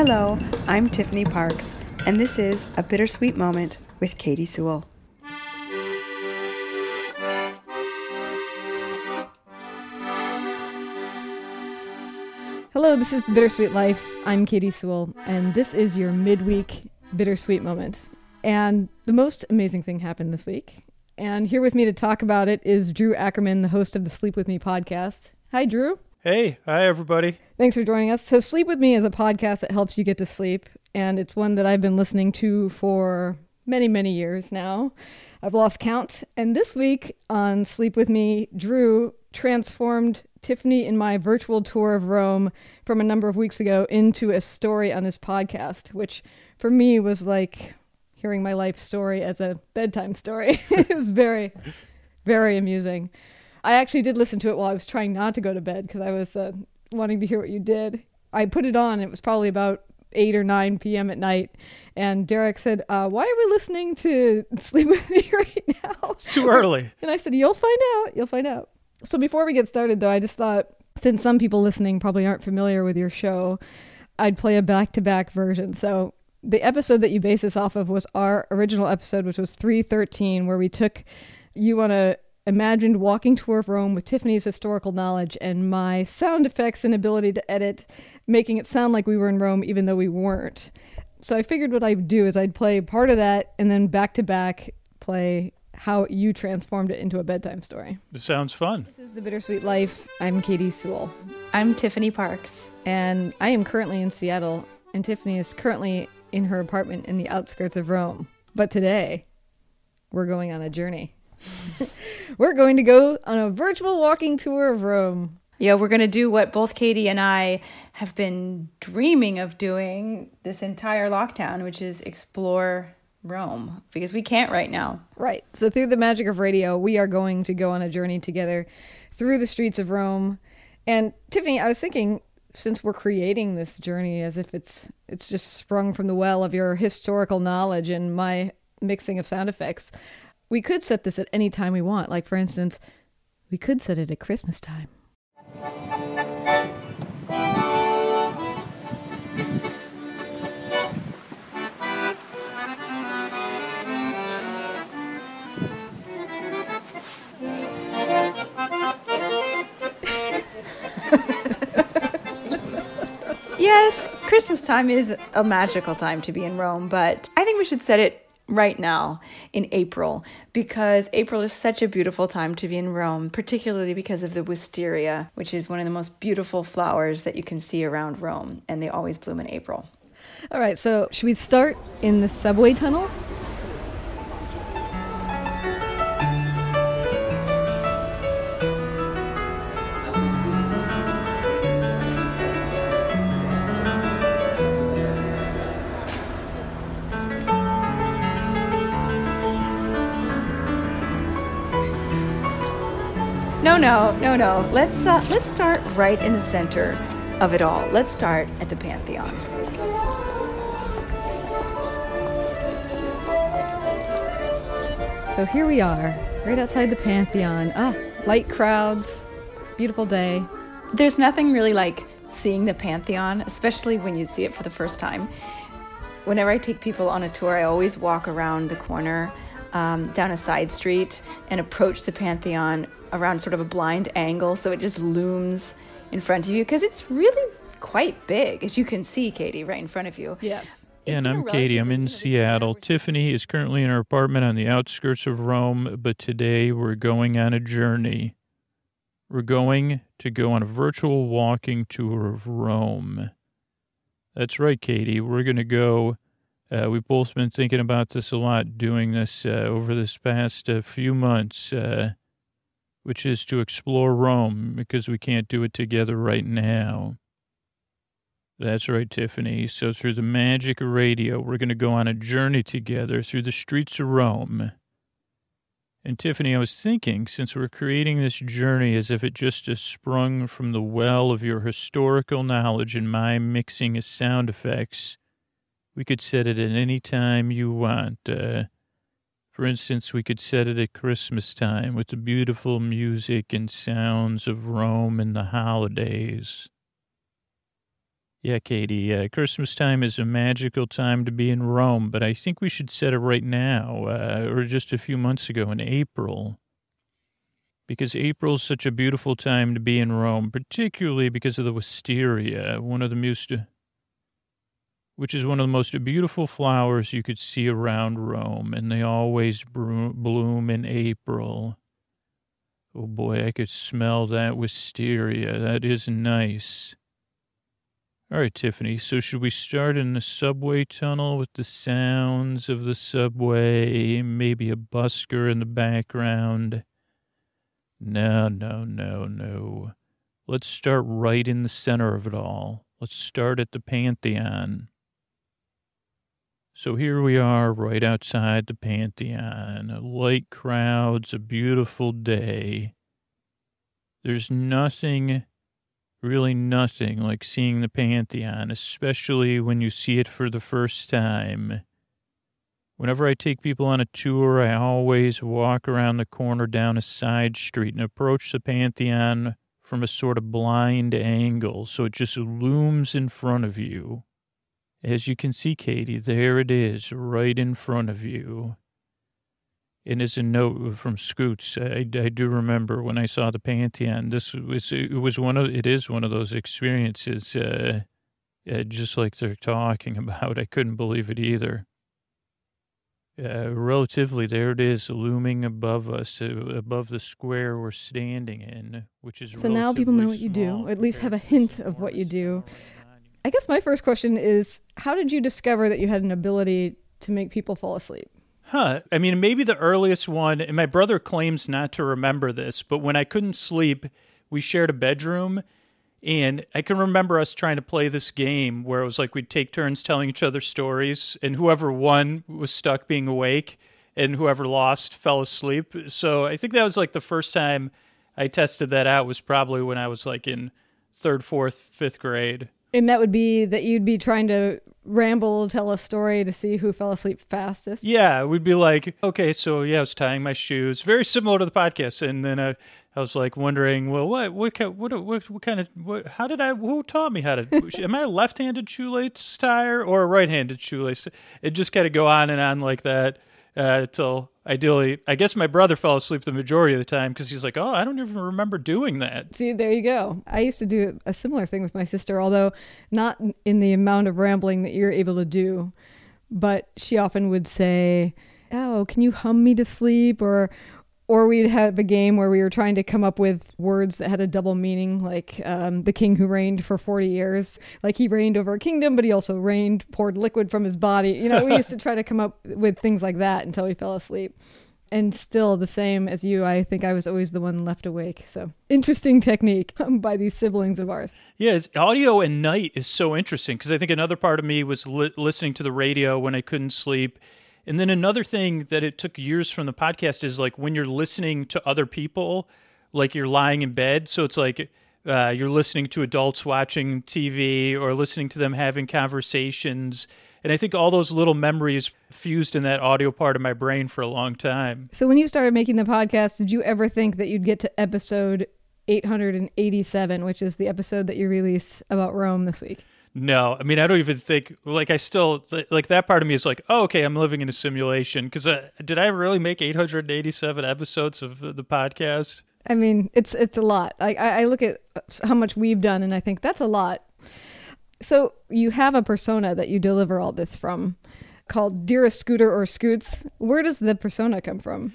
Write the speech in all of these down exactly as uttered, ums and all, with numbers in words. Hello, I'm Tiffany Parks, and this is A Bittersweet Moment with Katie Sewell. Hello, this is The Bittersweet Life. I'm Katie Sewell, and this is your midweek bittersweet moment. And the most amazing thing happened this week. And here with me to talk about it is Drew Ackerman, the host of the Sleep With Me podcast. Hi, Drew. Hey, hi everybody. Thanks for joining us. So Sleep With Me is a podcast that helps you get to sleep, and it's one that I've been listening to for many, many years now. I've lost count. And this week on Sleep With Me, Drew transformed Tiffany in my virtual tour of Rome from a number of weeks ago into a story on his podcast, which for me was like hearing my life story as a bedtime story. It was very, very amusing. I actually did listen to it while I was trying not to go to bed because I was uh, wanting to hear what you did. I put it on. It was probably about eight or nine p.m. at night. And Derek said, uh, why are we listening to Sleep With Me right now? It's too early. And I said, you'll find out. You'll find out. So before we get started, though, I just thought, since some people listening probably aren't familiar with your show, I'd play a back-to-back version. So the episode that you base this off of was our original episode, which was three thirteen, where we took you on a imagined walking tour of Rome with Tiffany's historical knowledge and my sound effects and ability to edit, making it sound like we were in Rome even though we weren't. So I figured what I'd do is I'd play part of that and then back to back play how you transformed it into a bedtime story. It sounds fun. This is The Bittersweet Life. I'm Katie Sewell. I'm Tiffany Parks. And I am currently in Seattle, and Tiffany is currently in her apartment in the outskirts of Rome. But today, we're going on a journey. We're going to go on a virtual walking tour of Rome. Yeah, we're going to do what both Katie and I have been dreaming of doing this entire lockdown, which is explore Rome, because we can't right now. Right. So through the magic of radio, we are going to go on a journey together through the streets of Rome. And Tiffany, I was thinking, since we're creating this journey as if it's it's just sprung from the well of your historical knowledge and my mixing of sound effects, we could set this at any time we want. Like, for instance, we could set it at Christmas time. Yes, Christmas time is a magical time to be in Rome, but I think we should set it right now in April, because April is such a beautiful time to be in Rome, particularly because of the wisteria, which is one of the most beautiful flowers that you can see around Rome, and they always bloom in April. All right, so should we start in the subway tunnel? No, no, no, no. Let's uh, let's start right in the center of it all. Let's start at the Pantheon. So here we are, right outside the Pantheon. Ah, light crowds, beautiful day. There's nothing really like seeing the Pantheon, especially when you see it for the first time. Whenever I take people on a tour, I always walk around the corner, um, down a side street, and approach the Pantheon around sort of a blind angle, so it just looms in front of you, because it's really quite big, as you can see, Katie, right in front of you. Yes. And I'm Katie. I'm in Seattle. Tiffany is currently in her apartment on the outskirts of Rome, but today we're going on a journey. We're going to go on a virtual walking tour of Rome. That's right, Katie. We're going to go. Uh, we've both been thinking about this a lot, doing this uh, over this past uh, few months, uh, which is to explore Rome, because we can't do it together right now. That's right, Tiffany. So through the magic of radio, we're going to go on a journey together through the streets of Rome. And Tiffany, I was thinking, since we're creating this journey as if it just is sprung from the well of your historical knowledge and my mixing of sound effects, we could set it at any time you want. Uh, For instance, we could set it at Christmas time with the beautiful music and sounds of Rome and the holidays. Yeah, Katie, uh, Christmas time is a magical time to be in Rome, but I think we should set it right now, uh, or just a few months ago in April, because April is such a beautiful time to be in Rome, particularly because of the wisteria, one of the most, which is one of the most beautiful flowers you could see around Rome, and they always bloom in April. Oh boy, I could smell that wisteria. That is nice. All right, Tiffany, so should we start in the subway tunnel with the sounds of the subway, maybe a busker in the background? No, no, no, no. Let's start right in the center of it all. Let's start at the Pantheon. So here we are right outside the Pantheon. Light crowds, a beautiful day. There's nothing... really nothing like seeing the Pantheon, especially when you see it for the first time. Whenever I take people on a tour, I always walk around the corner down a side street and approach the Pantheon from a sort of blind angle, so it just looms in front of you. As you can see, Katie, there it is, right in front of you. And as a note from Scoots, I, I do remember when I saw the Pantheon. This was it was one of it is one of those experiences, uh, uh, just like they're talking about. I couldn't believe it either. Uh, relatively, there it is, looming above us, uh, above the square we're standing in, which is so now people know what you do, or at least have a hint of what you do. I guess my first question is, how did you discover that you had an ability to make people fall asleep? Huh. I mean, maybe the earliest one, and my brother claims not to remember this, but when I couldn't sleep, we shared a bedroom, and I can remember us trying to play this game where it was like we'd take turns telling each other stories, and whoever won was stuck being awake, and whoever lost fell asleep. So I think that was like the first time I tested that out was probably when I was like in third, fourth, fifth grade. And that would be that you'd be trying to ramble, tell a story to see who fell asleep fastest? Yeah, we'd be like, okay, so yeah, I was tying my shoes. Very similar to the podcast. And then I, I was like wondering, well, what what, what, what, what kind of, what, how did I, who taught me how to, am I a left-handed shoelace tire or a right-handed shoelace? It just kind of go on and on like that uh, till ideally, I guess my brother fell asleep the majority of the time because he's like, oh, I don't even remember doing that. See, there you go. I used to do a similar thing with my sister, although not in the amount of rambling that you're able to do. But she often would say, oh, can you hum me to sleep? Or or we'd have a game where we were trying to come up with words that had a double meaning, like um, the king who reigned for forty years. Like he reigned over a kingdom, but he also reigned, poured liquid from his body. You know, we used to try to come up with things like that until we fell asleep. And still the same as you, I think I was always the one left awake. So interesting technique by these siblings of ours. Yeah, audio and night is so interesting because I think another part of me was li- listening to the radio when I couldn't sleep. And then another thing that it took years from the podcast is like when you're listening to other people, like you're lying in bed. So it's like uh, you're listening to adults watching T V or listening to them having conversations. And I think all those little memories fused in that audio part of my brain for a long time. So when you started making the podcast, did you ever think that you'd get to episode eight hundred eighty-seven, which is the episode that you release about Rome this week? No, I mean, I don't even think, like, I still, like, that part of me is like, oh, okay, I'm living in a simulation, because uh, did I really make eight hundred eighty-seven episodes of the podcast? I mean, it's it's a lot. I, I look at how much we've done, and I think that's a lot. So you have a persona that you deliver all this from called Dearest Scooter or Scoots. Where does the persona come from?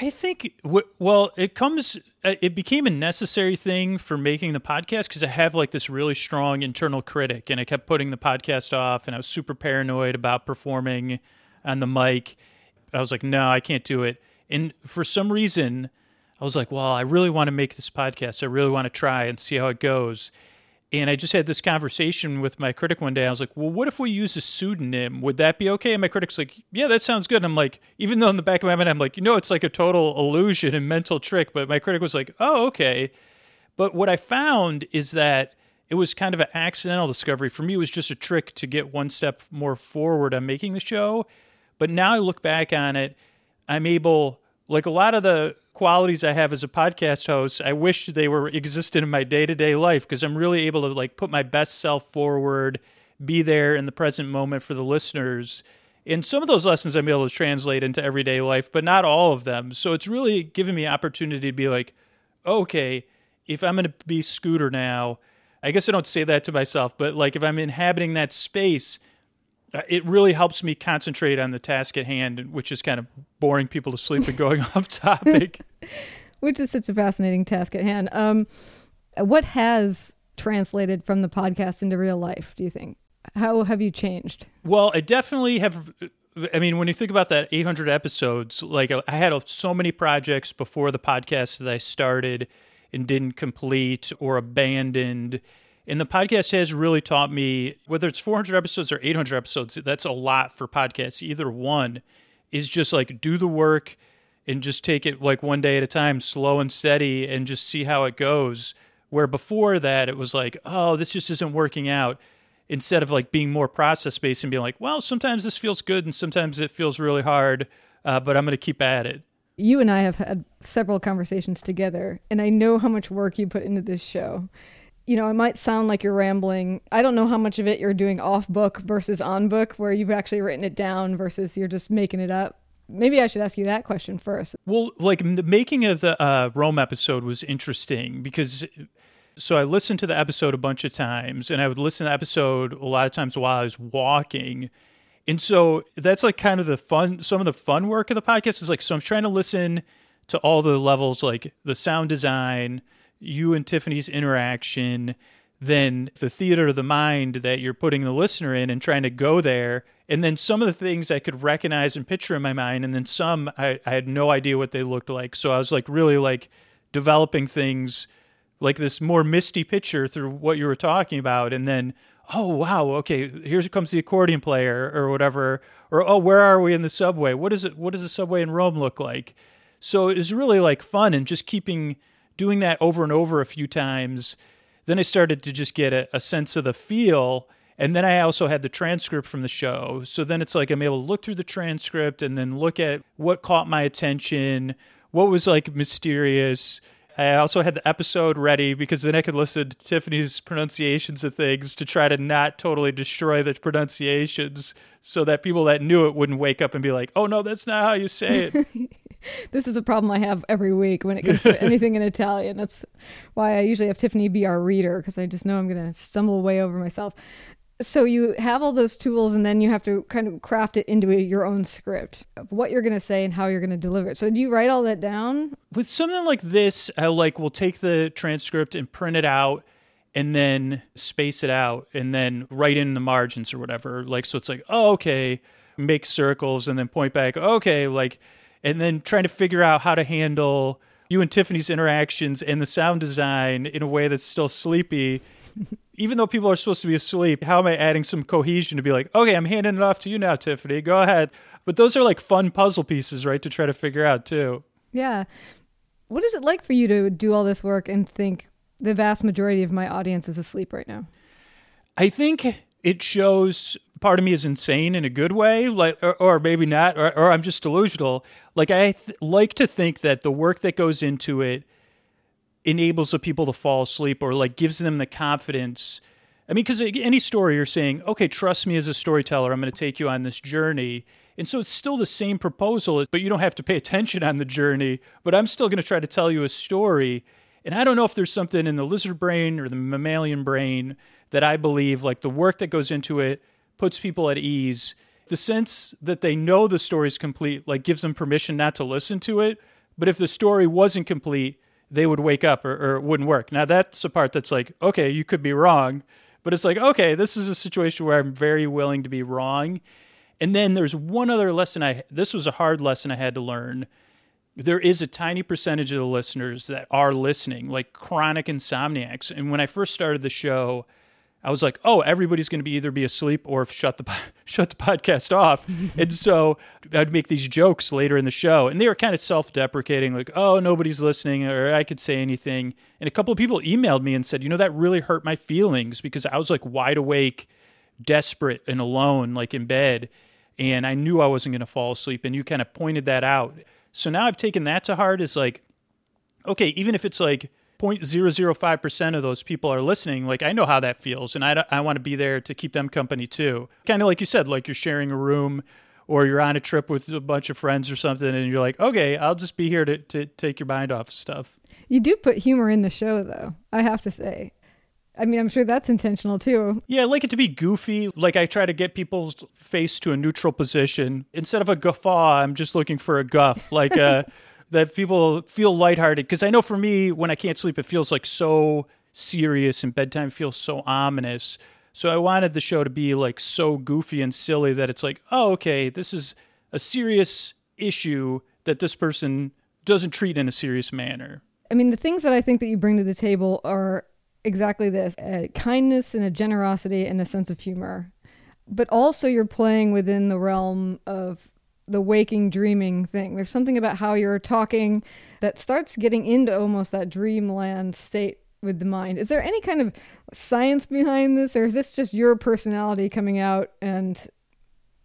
I think, well, it comes, it became a necessary thing for making the podcast because I have like this really strong internal critic and I kept putting the podcast off and I was super paranoid about performing on the mic. I was like, no, I can't do it. And for some reason, I was like, well, I really want to make this podcast. I really want to try and see how it goes. And I just had this conversation with my critic one day. I was like, well, what if we use a pseudonym? Would that be okay? And my critic's like, yeah, that sounds good. And I'm like, even though in the back of my mind, I'm like, you know, it's like a total illusion and mental trick. But my critic was like, oh, okay. But what I found is that it was kind of an accidental discovery. For me, it was just a trick to get one step more forward on making the show. But now I look back on it, I'm able Like a lot of the qualities I have as a podcast host, I wish they were existed in my day-to-day life, because I'm really able to like put my best self forward, be there in the present moment for the listeners. And some of those lessons I'm able to translate into everyday life, but not all of them. So it's really given me opportunity to be like, okay, if I'm going to be Scooter now, I guess I don't say that to myself, but like if I'm inhabiting that space, it really helps me concentrate on the task at hand, which is kind of boring people to sleep and going off topic. Which is such a fascinating task at hand. Um, what has translated from the podcast into real life, do you think? How have you changed? Well, I definitely have. I mean, when you think about that eight hundred episodes, like I had so many projects before the podcast that I started and didn't complete or abandoned. And the podcast has really taught me, whether it's four hundred episodes or eight hundred episodes, that's a lot for podcasts. Either one is just like do the work and just take it like one day at a time, slow and steady, and just see how it goes. Where before that, it was like, oh, this just isn't working out. Instead of like being more process-based and being like, well, sometimes this feels good and sometimes it feels really hard, uh, but I'm going to keep at it. You and I have had several conversations together, and I know how much work you put into this show. You know, it might sound like you're rambling. I don't know how much of it you're doing off book versus on book, where you've actually written it down versus you're just making it up. Maybe I should ask you that question first. Well, like the making of the uh, Rome episode was interesting because... So I listened to the episode a bunch of times, and I would listen to the episode a lot of times while I was walking. And so that's like kind of the fun, some of the fun work of the podcast is like, so I'm trying to listen to all the levels, like the sound design, you and Tiffany's interaction, then the theater of the mind that you're putting the listener in and trying to go there. And then some of the things I could recognize and picture in my mind, and then some I, I had no idea what they looked like. So I was like really like developing things like this more misty picture through what you were talking about. And then, oh, wow, okay, here comes the accordion player or whatever. Or, oh, where are we in the subway? What is it? What does the subway in Rome look like? So it was really like fun and just keeping doing that over and over a few times. Then I started to just get a, a sense of the feel. And then I also had the transcript from the show. So then it's like I'm able to look through the transcript and then look at what caught my attention, what was like mysterious. I also had the episode ready because then I could listen to Tiffany's pronunciations of things to try to not totally destroy the pronunciations so that people that knew it wouldn't wake up and be like, oh, no, that's not how you say it. This is a problem I have every week when it comes to anything in Italian. That's why I usually have Tiffany be our reader, because I just know I'm going to stumble way over myself. So you have all those tools, and then you have to kind of craft it into a, your own script of what you're going to say and how you're going to deliver it. So do you write all that down? With something like this, I like will take the transcript and print it out and then space it out and then write in the margins or whatever. Like, so it's like, oh, okay, make circles and then point back. Okay, like, and then trying to figure out how to handle you and Tiffany's interactions and the sound design in a way that's still sleepy. Even though people are supposed to be asleep, how am I adding some cohesion to be like, okay, I'm handing it off to you now, Tiffany, go ahead. But those are like fun puzzle pieces, right, to try to figure out too. Yeah. What is it like for you to do all this work and think the vast majority of my audience is asleep right now? I think it shows part of me is insane in a good way, like, or, or maybe not, or, or I'm just delusional. Like I th- like to think that the work that goes into it enables the people to fall asleep or like gives them the confidence. I mean, because any story you're saying, okay, trust me as a storyteller, I'm going to take you on this journey. And so it's still the same proposal, but you don't have to pay attention on the journey, but I'm still going to try to tell you a story. And I don't know if there's something in the lizard brain or the mammalian brain that I believe like the work that goes into it puts people at ease. The sense that they know the story is complete, like gives them permission not to listen to it. But if the story wasn't complete, they would wake up or, or it wouldn't work. Now, that's the part that's like, okay, you could be wrong. But it's like, okay, this is a situation where I'm very willing to be wrong. And then there's one other lesson. I This was a hard lesson I had to learn. There is a tiny percentage of the listeners that are listening, like chronic insomniacs. And when I first started the show, I was like, oh, everybody's going to be either be asleep or shut the shut the podcast off. And so I'd make these jokes later in the show. And they were kind of self-deprecating, like, oh, nobody's listening or I could say anything. And a couple of people emailed me and said, you know, that really hurt my feelings because I was like wide awake, desperate and alone, like in bed. And I knew I wasn't going to fall asleep. And you kind of pointed that out. So now I've taken that to heart is like, okay, even if it's like zero point zero zero five percent of those people are listening, like I know how that feels. And I, I want to be there to keep them company too. Kind of like you said, like you're sharing a room or you're on a trip with a bunch of friends or something. And you're like, okay, I'll just be here to, to take your mind off stuff. You do put humor in the show though, I have to say. I mean, I'm sure that's intentional too. Yeah, I like it to be goofy. Like I try to get people's face to a neutral position. Instead of a guffaw, I'm just looking for a guff. Like a... that people feel lighthearted. Because I know for me, when I can't sleep, it feels like so serious and bedtime feels so ominous. So I wanted the show to be like so goofy and silly that it's like, oh, okay, this is a serious issue that this person doesn't treat in a serious manner. I mean, the things that I think that you bring to the table are exactly this, a kindness and a generosity and a sense of humor. But also you're playing within the realm of the waking dreaming thing. There's something about how you're talking that starts getting into almost that dreamland state with the mind. Is there any kind of science behind this, or is this just your personality coming out and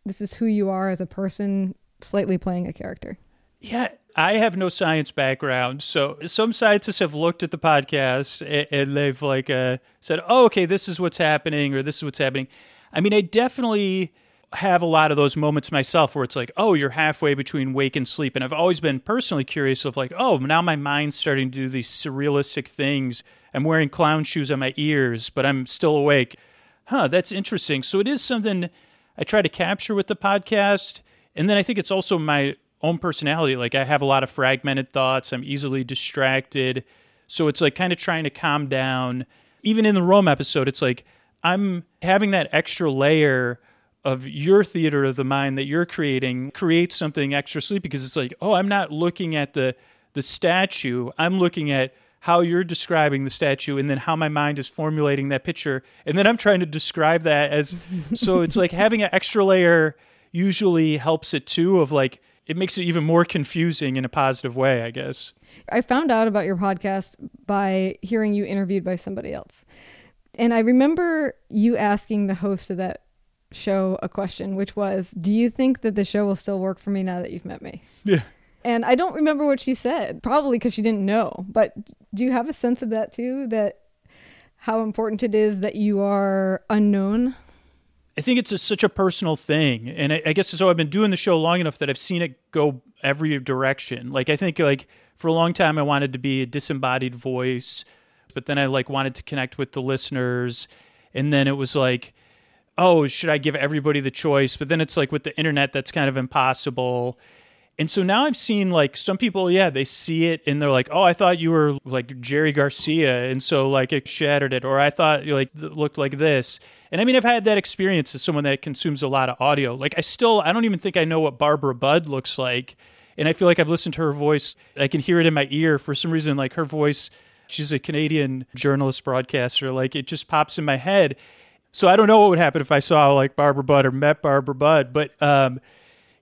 this is who you are as a person slightly playing a character? Yeah, I have no science background. So some scientists have looked at the podcast and, and they've like uh, said, oh, okay, this is what's happening or this is what's happening. I mean, I definitely have a lot of those moments myself where it's like, oh, you're halfway between wake and sleep. And I've always been personally curious of like, oh, now my mind's starting to do these surrealistic things. I'm wearing clown shoes on my ears, but I'm still awake. Huh, that's interesting. So it is something I try to capture with the podcast. And then I think it's also my own personality. Like I have a lot of fragmented thoughts. I'm easily distracted. So it's like kind of trying to calm down. Even in the Rome episode, it's like I'm having that extra layer of your theater of the mind that you're creating, create something extra sleepy because it's like, oh, I'm not looking at the the statue. I'm looking at how you're describing the statue and then how my mind is formulating that picture. And then I'm trying to describe that as, so it's like having an extra layer usually helps it too of like, it makes it even more confusing in a positive way, I guess. I found out about your podcast by hearing you interviewed by somebody else. And I remember you asking the host of that show a question, which was, do you think that the show will still work for me now that you've met me? Yeah. And I don't remember what she said, probably because she didn't know. But do you have a sense of that too, that how important it is that you are unknown? I think it's a, such a personal thing. And I, I guess so I've been doing the show long enough that I've seen it go every direction. Like I think like for a long time I wanted to be a disembodied voice, but then I like wanted to connect with the listeners. And then it was like, oh, should I give everybody the choice? But then it's like with the internet, that's kind of impossible. And so now I've seen like some people, yeah, they see it and they're like, oh, I thought you were like Jerry Garcia. And so like it shattered it. Or I thought you like looked like this. And I mean, I've had that experience as someone that consumes a lot of audio. Like I still, I don't even think I know what Barbara Budd looks like. And I feel like I've listened to her voice. I can hear it in my ear for some reason, like her voice. She's a Canadian journalist broadcaster. Like it just pops in my head. So I don't know what would happen if I saw like Barbara Budd or met Barbara Budd. But um,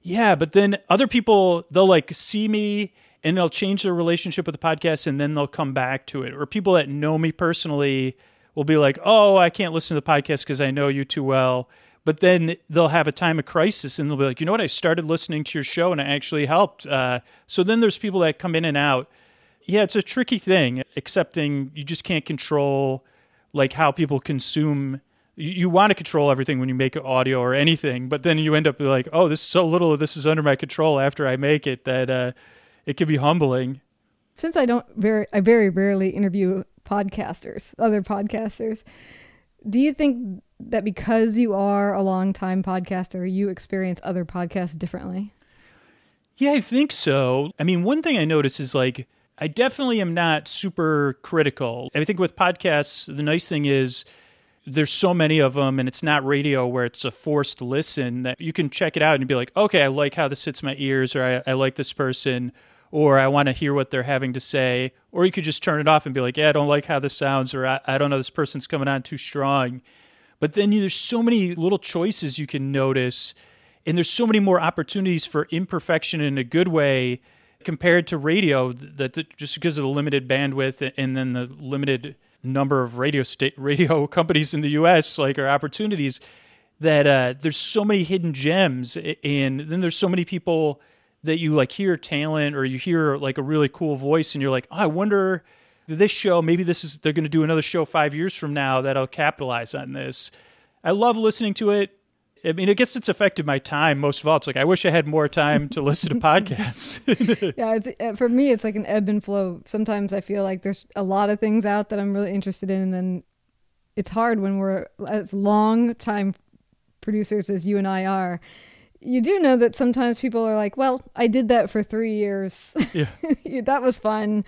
yeah, but then other people, they'll like see me and they'll change their relationship with the podcast and then they'll come back to it. Or people that know me personally will be like, oh, I can't listen to the podcast because I know you too well. But then they'll have a time of crisis and they'll be like, you know what? I started listening to your show and it actually helped. Uh, so then there's people that come in and out. Yeah, it's a tricky thing, accepting you just can't control like how people consume. You want to control everything when you make audio or anything, but then you end up like, oh, this is so little of this is under my control after I make it that uh, it can be humbling. Since I don't very, I very rarely interview podcasters, other podcasters, do you think that because you are a longtime podcaster, you experience other podcasts differently? Yeah, I think so. I mean, one thing I notice is like, I definitely am not super critical. I think with podcasts, the nice thing is, there's so many of them and it's not radio where it's a forced listen that you can check it out and be like, okay, I like how this hits my ears or I, I like this person or I want to hear what they're having to say. Or you could just turn it off and be like, yeah, I don't like how this sounds or I, I don't know, this person's coming on too strong. But then you, there's so many little choices you can notice and there's so many more opportunities for imperfection in a good way compared to radio that, that just because of the limited bandwidth and then the limited number of radio sta- radio companies in the U S like our opportunities that uh, there's so many hidden gems and then there's so many people that you like hear talent or you hear like a really cool voice and you're like, oh, I wonder this show, maybe this is, they're going to do another show five years from now that'll capitalize on this. I love listening to it. I mean, I guess it's affected my time most of all. It's like, I wish I had more time to listen to podcasts. Yeah, it's, for me, it's like an ebb and flow. Sometimes I feel like there's a lot of things out that I'm really interested in. And then it's hard when we're as long time producers as you and I are. You do know that sometimes people are like, well, I did that for three years. Yeah. That was fun.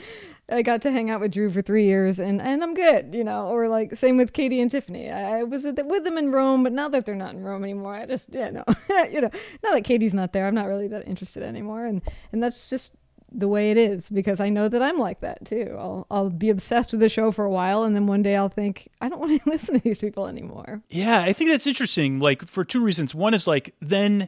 I got to hang out with Drew for three years and, and I'm good, you know, or like same with Katie and Tiffany. I, I was with them in Rome, but now that they're not in Rome anymore, I just, yeah, no, you know, now that Katie's not there, I'm not really that interested anymore. And, and that's just the way it is, because I know that I'm like that too. I'll, I'll be obsessed with the show for a while. And then one day I'll think, I don't want to listen to these people anymore. Yeah. I think that's interesting. Like for two reasons. One is like, then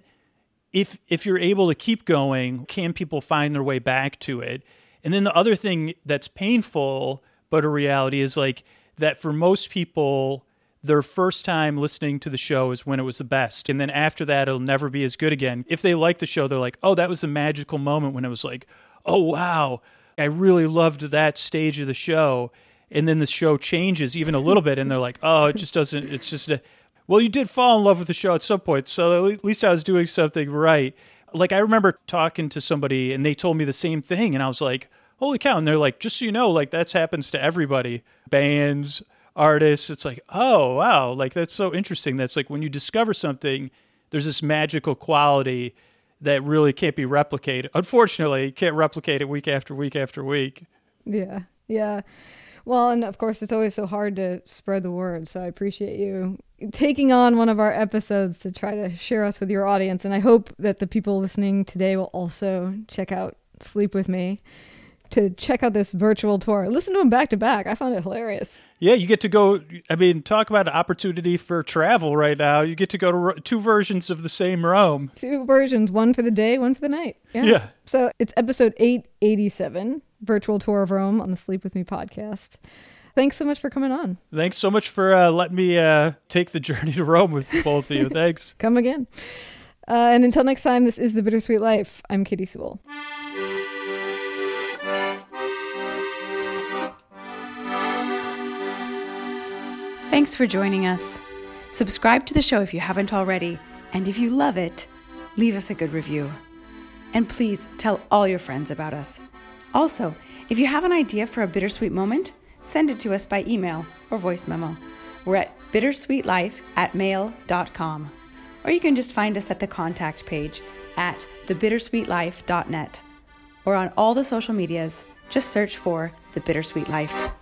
if, if you're able to keep going, can people find their way back to it? And then the other thing that's painful, but a reality is like that for most people, their first time listening to the show is when it was the best. And then after that, it'll never be as good again. If they like the show, they're like, oh, that was a magical moment when it was like, oh, wow, I really loved that stage of the show. And then the show changes even a little bit. And they're like, oh, it just doesn't, it's just, a, well, you did fall in love with the show at some point. So at least I was doing something right. Like, I remember talking to somebody and they told me the same thing. And I was like, holy cow. And they're like, just so you know, like that's happens to everybody, bands, artists. It's like, oh, wow. Like, that's so interesting. That's like when you discover something, there's this magical quality that really can't be replicated. Unfortunately, you can't replicate it week after week after week. Yeah. Yeah. Well, and of course, it's always so hard to spread the word. So I appreciate you taking on one of our episodes to try to share us with your audience. And I hope that the people listening today will also check out Sleep With Me, to check out this virtual tour. Listen to them back to back. I found it hilarious. Yeah, you get to go. I mean, talk about an opportunity for travel right now. You get to go to ro- two versions of the same Rome. Two versions, one for the day, one for the night. Yeah. yeah. So it's episode eight eighty-seven. Virtual Tour of Rome on the Sleep With Me podcast. Thanks so much for coming on. Thanks so much for uh, letting me uh, take the journey to Rome with both of you. Thanks. Come again. Uh, and until next time, this is The Bittersweet Life. I'm Katie Sewell. Thanks for joining us. Subscribe to the show if you haven't already. And if you love it, leave us a good review. And please tell all your friends about us. Also, if you have an idea for a bittersweet moment, send it to us by email or voice memo. We're at bittersweetlife at mail dot com. Or you can just find us at the contact page at the bittersweet life dot net. Or on all the social medias, just search for The Bittersweet Life.